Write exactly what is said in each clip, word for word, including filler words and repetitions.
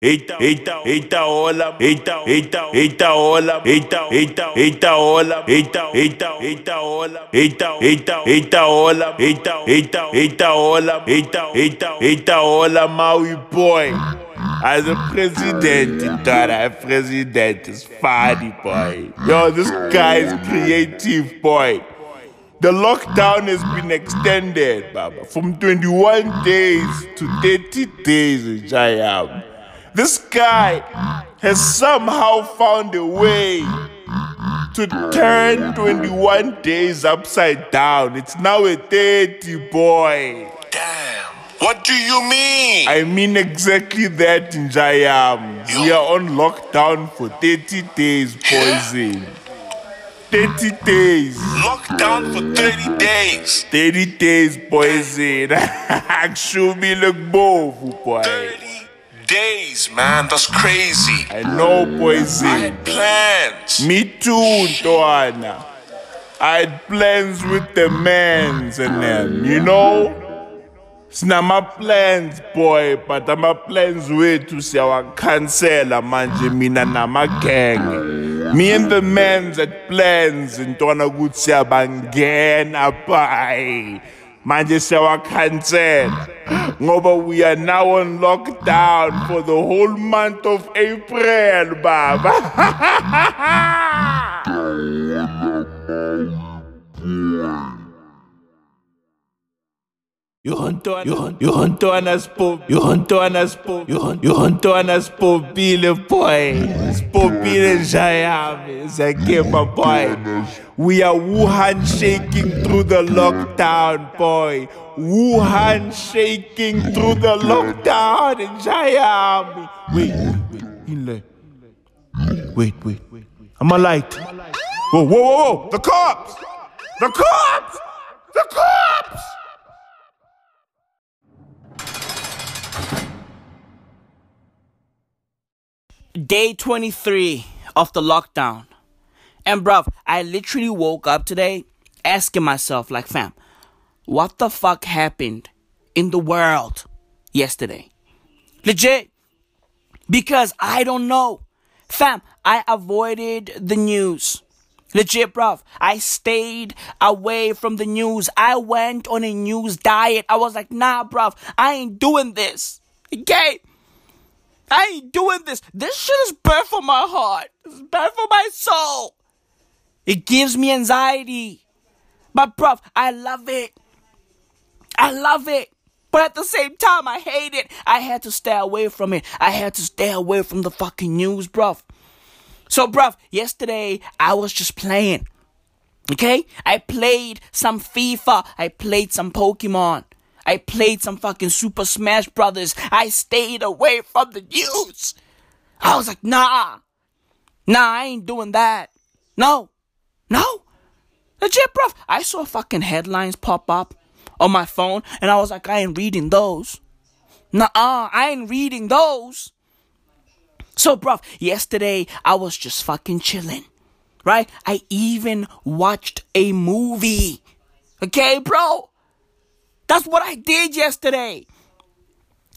Eita, eita, eita ola, eita, eita, eita ola, eita, eita, eita ola, eita, eita, eita ola, eita, eita, eita ola, eita, eita, eita ola, eita, eita, eita ola, Maui boy. As a president, thought I president is funny boy. Yo, this guy is creative boy. The lockdown has been extended, Baba, from twenty-one days to thirty days in Jayam. This guy has somehow found a way to turn twenty-one days upside down. It's now a thirty, boy. Damn. What do you mean? I mean exactly that, Njayam. You... We are on lockdown for thirty days, poison. thirty days. Lockdown for thirty days. thirty days, poison. Actually, look both, boy. thirty days, man, that's crazy. I know, Poise. I had plans. Me too, Ntoana. I had plans with the mans and them, you know? It's not my plans, boy, but I'm a plans way to see our cancel, manje mina na my gang. Me and the mans had plans, Ntoana good see a bangena, bye. Manje sewa cancel. Ngoba we are now on lockdown for the whole month of April, Baba. You hunto, you hunt, you hunto anaspo, you hunto anaspo, you hunt, you hunto anaspo, bile boy, spobile jayam, zakeba boy. We are Wuhan shaking through the lockdown, boy. Wuhan shaking through the lockdown in Jayam. Wait, wait, wait, wait, wait. I'm a light. Whoa, whoa, whoa, whoa. The cops! The cops! The cops! Day twenty-three of the lockdown. And bruv, I literally woke up today asking myself, like, fam, what the fuck happened in the world yesterday? Legit. Because I don't know. Fam, I avoided the news. Legit, bruv. I stayed away from the news. I went on a news diet. I was like, nah, bruv, I ain't doing this. Okay? I ain't doing this. This shit is bad for my heart. It's bad for my soul. It gives me anxiety. But bruv, I love it. I love it. But at the same time, I hate it. I had to stay away from it. I had to stay away from the fucking news, bruv. So bruv, yesterday, I was just playing. Okay? I played some FIFA. I played some Pokemon. I played some fucking Super Smash Brothers. I stayed away from the news. I was like, nah. Nah, I ain't doing that. No. No, legit, bruv. I saw fucking headlines pop up on my phone, and I was like, I ain't reading those. Nah, I ain't reading those. So, bruv, yesterday I was just fucking chilling, right? I even watched a movie. Okay, bro? That's what I did yesterday.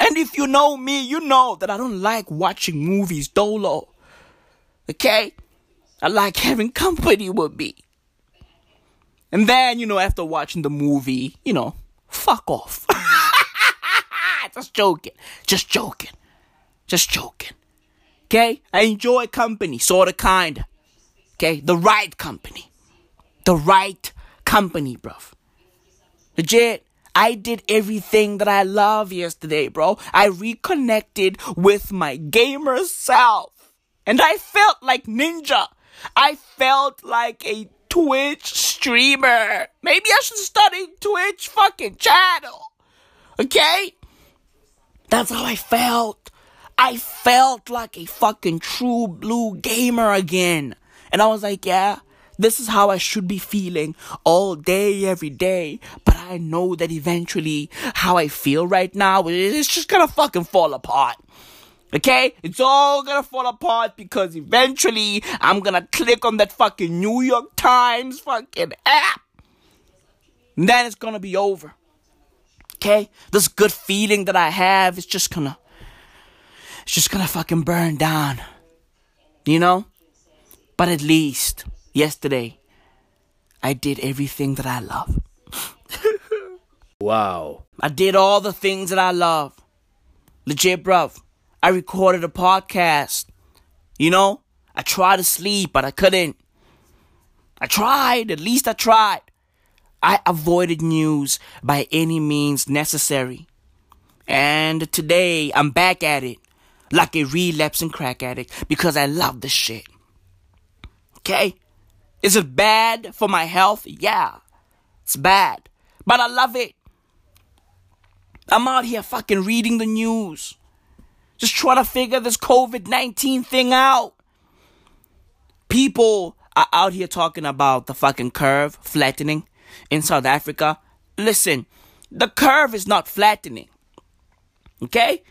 And if you know me, you know that I don't like watching movies, dolo. Okay? I like having company with me. And then, you know, after watching the movie, you know, fuck off. Just joking. Just joking. Just joking. Okay? I enjoy company, sort of, kind of. Okay? The right company. The right company, bruv. Legit. I did everything that I love yesterday, bro. I reconnected with my gamer self. And I felt like ninja. I felt like a Twitch streamer. Maybe I should start a Twitch fucking channel. Okay? That's how I felt. I felt like a fucking true blue gamer again. And I was like, yeah, this is how I should be feeling all day, every day. But I know that eventually how I feel right now, it's just gonna fucking fall apart. Okay? It's all gonna fall apart because eventually I'm gonna click on that fucking New York Times fucking app. And then it's gonna be over. Okay? This good feeling that I have is just gonna... it's just gonna fucking burn down, you know? But at least yesterday, I did everything that I love. Wow. I did all the things that I love. Legit, bruv. I recorded a podcast. You know? I tried to sleep, but I couldn't. I tried. At least I tried. I avoided news by any means necessary. And today, I'm back at it. Like a relapsing crack addict. Because I love this shit. Okay? Is it bad for my health? Yeah. It's bad. But I love it. I'm out here fucking reading the news. Just trying to figure this covid nineteen thing out. People are out here talking about the fucking curve flattening in South Africa. Listen, the curve is not flattening. Okay?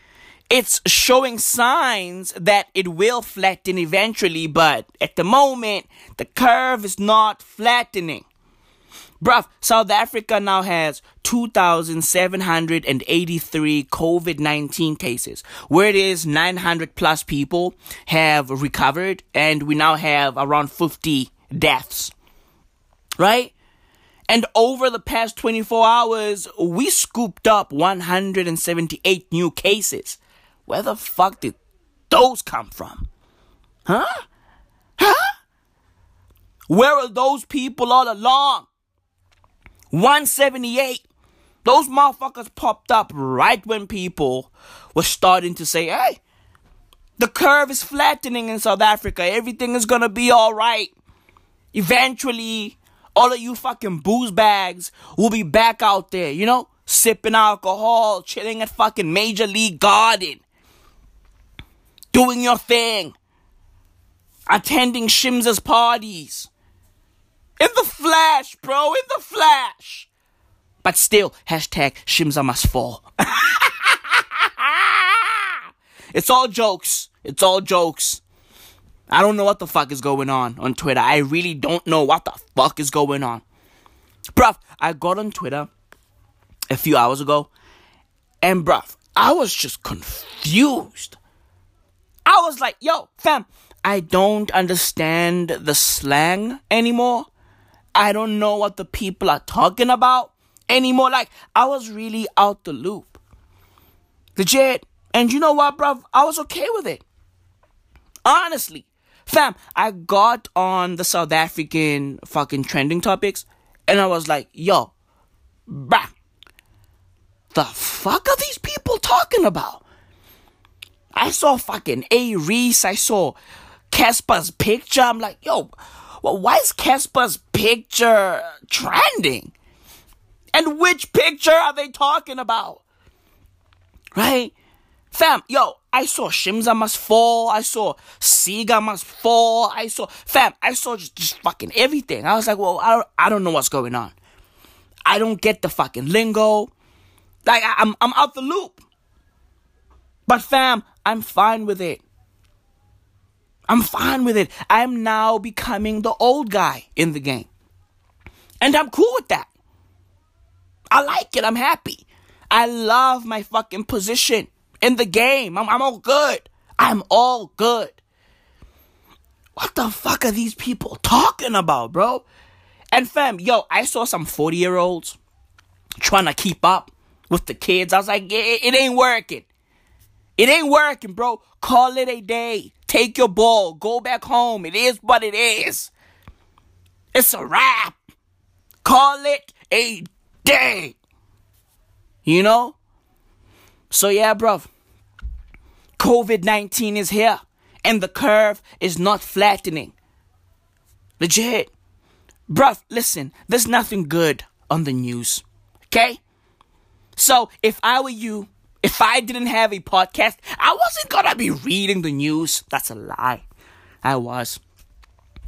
It's showing signs that it will flatten eventually, but at the moment, the curve is not flattening. Bruv, South Africa now has two thousand seven hundred eighty-three covid nineteen cases, where it is nine hundred plus people have recovered, and we now have around fifty deaths, right? And over the past twenty-four hours, we scooped up one hundred seventy-eight new cases. Where the fuck did those come from? Huh? Huh? Where are those people all along? one seventy-eight. Those motherfuckers popped up right when people were starting to say, hey, the curve is flattening in South Africa. Everything is going to be all right. Eventually, all of you fucking booze bags will be back out there, you know, sipping alcohol, chilling at fucking Major League Garden. Doing your thing. Attending Shimza's parties. In the flash, bro. In the flash. But still, hashtag Shimza must fall. It's all jokes. It's all jokes. I don't know what the fuck is going on on Twitter. I really don't know what the fuck is going on. Bruv, I got on Twitter a few hours ago. And bruv, I was just confused. I was like, yo, fam, I don't understand the slang anymore. I don't know what the people are talking about anymore. Like, I was really out the loop. Legit. And you know what, bruv? I was okay with it. Honestly. Fam, I got on the South African fucking trending topics. And I was like, yo, bruh, the fuck are these people talking about? I saw fucking A. Reese. I saw Casper's picture. I'm like, yo, well, why is Casper's picture trending? And which picture are they talking about? Right? Fam, yo, I saw Shimza must fall. I saw Siga must fall. I saw, fam, I saw just, just fucking everything. I was like, well, I don't, I don't know what's going on. I don't get the fucking lingo. Like, I, I'm, I'm out the loop. But fam, I'm fine with it. I'm fine with it. I'm now becoming the old guy in the game. And I'm cool with that. I like it. I'm happy. I love my fucking position in the game. I'm, I'm all good. I'm all good. What the fuck are these people talking about, bro? And fam, yo, I saw some forty-year-olds trying to keep up with the kids. I was like, it, it ain't working. It ain't working, bro. Call it a day. Take your ball. Go back home. It is what it is. It's a wrap. Call it a day. You know? So yeah, bro. covid nineteen is here. And the curve is not flattening. Legit. Bro, listen. There's nothing good on the news. Okay? So, if I were you... If I didn't have a podcast, I wasn't gonna be reading the news. That's a lie. I was.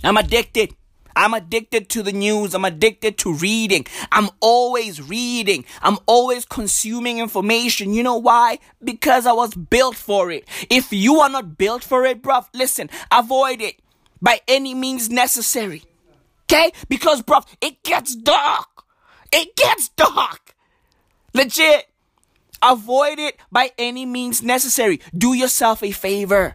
I'm addicted. I'm addicted to the news. I'm addicted to reading. I'm always reading. I'm always consuming information. You know why? Because I was built for it. If you are not built for it, bruv, listen, avoid it by any means necessary. Okay? Because, bruv, it gets dark. It gets dark. Legit. Avoid it by any means necessary. Do yourself a favor.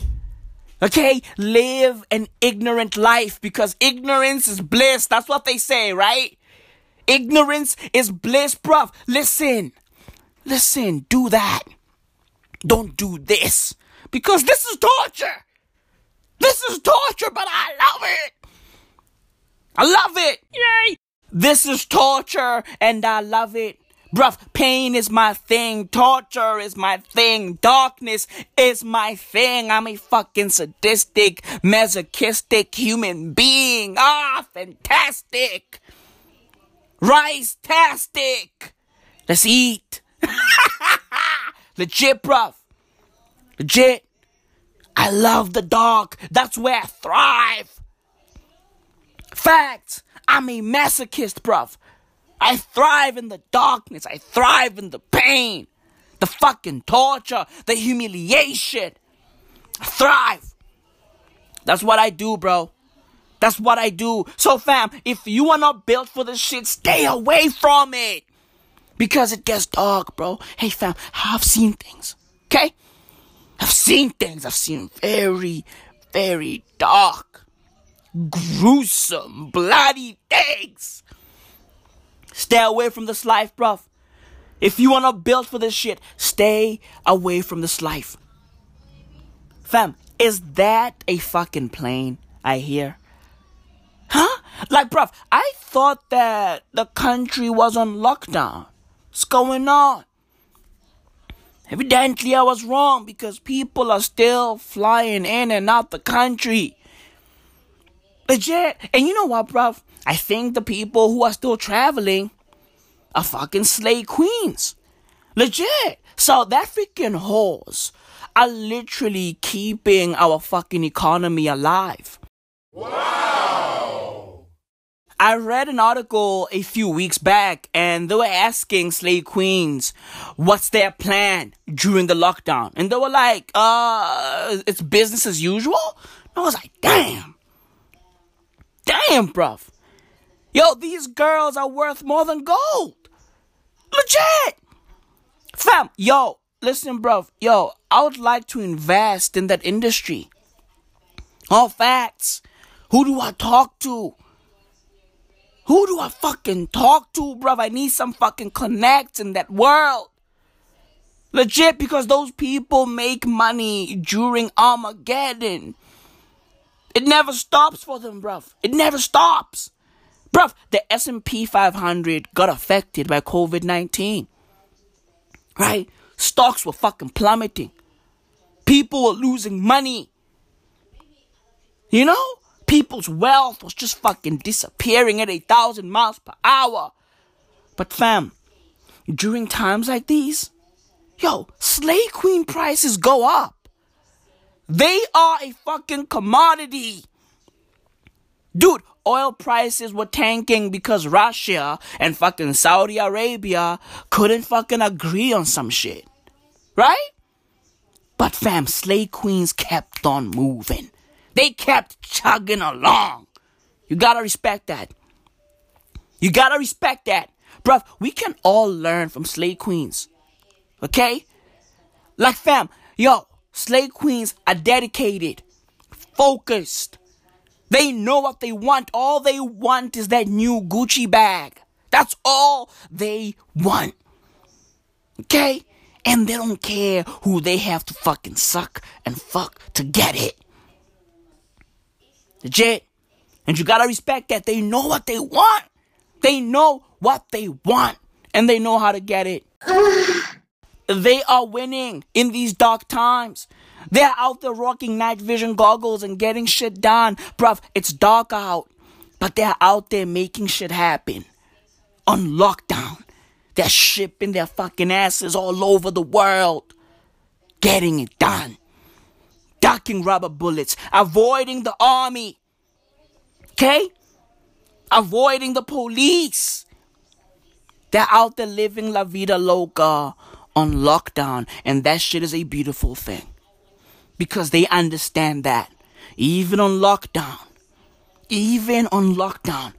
Okay? Live an ignorant life, because ignorance is bliss. That's what they say, right? Ignorance is bliss, bruv. Listen. Listen. Do that. Don't do this, because this is torture. This is torture, but I love it. I love it. Yay. This is torture, and I love it. Bruv, pain is my thing. Torture is my thing. Darkness is my thing. I'm a fucking sadistic, masochistic human being. Ah, fantastic. Rice-tastic. Let's eat. Legit, bruv. Legit. I love the dark. That's where I thrive. Fact. I'm a masochist, bruv. I thrive in the darkness. I thrive in the pain, the fucking torture, the humiliation. I thrive. That's what I do, bro. That's what I do. So, fam, if you are not built for this shit, stay away from it, because it gets dark, bro. Hey, fam, I've seen things, okay? I've seen things. I've seen very, very dark, gruesome, bloody things. Stay away from this life, bruv. If you are not built for this shit, stay away from this life. Fam, is that a fucking plane I hear? Huh? Like, bruv, I thought that the country was on lockdown. What's going on? Evidently, I was wrong, because people are still flying in and out the country. Legit. And you know what, bruv? I think the people who are still traveling are fucking slave queens. Legit. South African whores are literally keeping our fucking economy alive. Wow. I read an article a few weeks back, and they were asking slave queens what's their plan during the lockdown. And they were like, uh, it's business as usual. And I was like, damn. Damn, bruv. Yo, these girls are worth more than gold. Legit. Fam, yo, listen, bruv. Yo, I would like to invest in that industry. All facts. Who do I talk to? Who do I fucking talk to, bruv? I need some fucking connects in that world. Legit, because those people make money during Armageddon. It never stops for them, bruv. It never stops. Bruv, the S and P five hundred got affected by COVID nineteen. Right? Stocks were fucking plummeting. People were losing money. You know? People's wealth was just fucking disappearing at eight thousand miles per hour. But fam, during times like these, yo, slave queen prices go up. They are a fucking commodity. Dude, oil prices were tanking because Russia and fucking Saudi Arabia couldn't fucking agree on some shit. Right? But fam, slave queens kept on moving. They kept chugging along. You gotta respect that. You gotta respect that. Bruv, we can all learn from slave queens. Okay? Like fam, yo. Slave queens are dedicated, focused. They know what they want. All they want is that new Gucci bag. That's all they want. Okay? And they don't care who they have to fucking suck and fuck to get it. Legit. And you gotta respect that. They know what they want. They know what they want. And they know how to get it. They are winning in these dark times. They're out there rocking night vision goggles and getting shit done. Bruv, it's dark out, but they're out there making shit happen. On lockdown. They're shipping their fucking asses all over the world. Getting it done. Ducking rubber bullets. Avoiding the army. Okay? Avoiding the police. They're out there living la vida loca. On lockdown, and that shit is a beautiful thing, because they understand that even on lockdown, even on lockdown,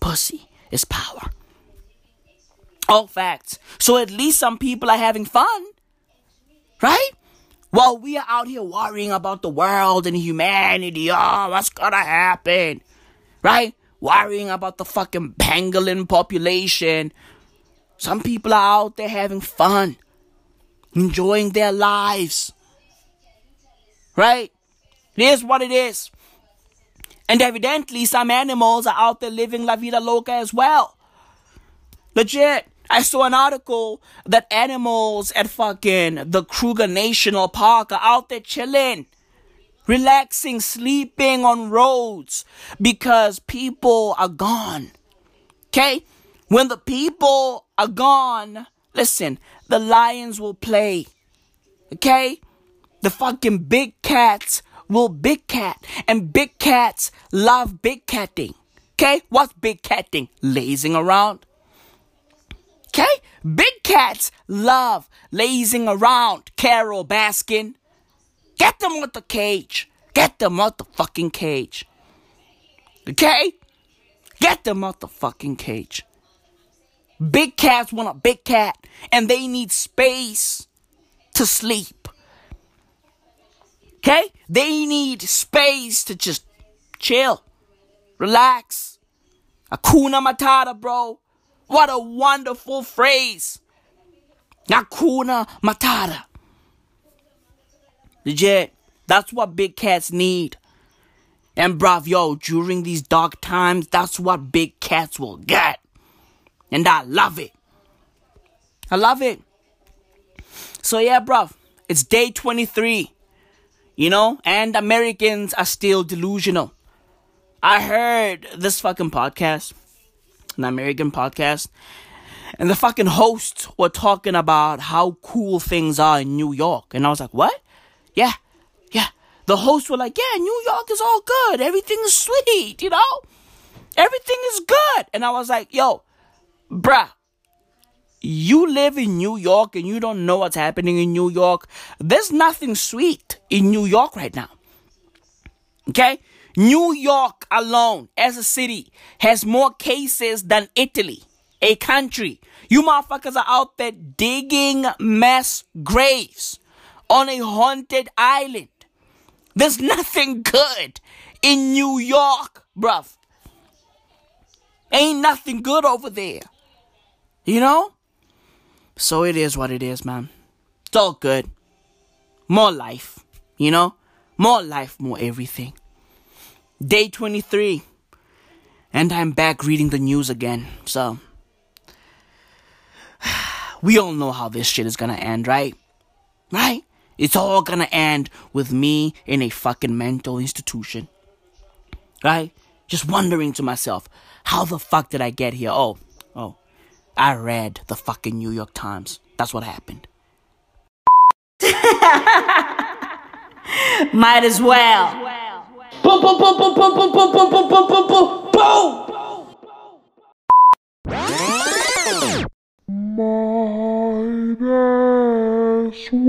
pussy is power. All facts. So at least some people are having fun, right? While we are out here worrying about the world and humanity. Oh, what's gonna happen, right? Worrying about the fucking pangolin population. Some people are out there having fun, enjoying their lives, right? It is what it is. And evidently, some animals are out there living la vida loca as well. Legit. I saw an article that animals at fucking the Kruger National Park are out there chilling, relaxing, sleeping on roads because people are gone. Okay? When the people are gone, listen, the lions will play. Okay? The fucking big cats will big cat. And big cats love big catting. Okay? What's big catting? Lazing around. Okay? Big cats love lazing around, Carol Baskin. Get them with the cage. Get them out the fucking cage. Okay? Get them out the fucking cage. Big cats want a big cat, and they need space to sleep. Okay? They need space to just chill, relax. Hakuna Matata, bro. What a wonderful phrase. Hakuna Matata. Legit. That's what big cats need. And bruv, yo, during these dark times, that's what big cats will get. And I love it. I love it. So yeah, bruv, it's day twenty-three. You know, and Americans are still delusional. I heard this fucking podcast, an American podcast, and the fucking hosts were talking about how cool things are in New York. And I was like, what? Yeah, yeah. The hosts were like, yeah, New York is all good. Everything is sweet, you know? Everything is good. And I was like, yo, bruh, you live in New York and you don't know what's happening in New York. There's nothing sweet in New York right now. Okay? New York alone, as a city, has more cases than Italy, a country. You motherfuckers are out there digging mass graves on a haunted island. There's nothing good in New York, bruv. Ain't nothing good over there. You know? So it is what it is, man. It's all good. More life, you know? More life, more everything. Day twenty-three. And I'm back reading the news again. So, we all know how this shit is gonna end, right? Right? It's all gonna end with me in a fucking mental institution. Right? Just wondering to myself, how the fuck did I get here? Oh, oh, I read the fucking New York Times. That's what happened. Might as well. Boom, boom, boom, boom, boom, boom, boom, boom, boom, boom, boom, boom, boom. Might as well,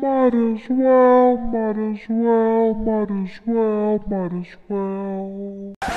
might as well, might as well, might as well, might as well.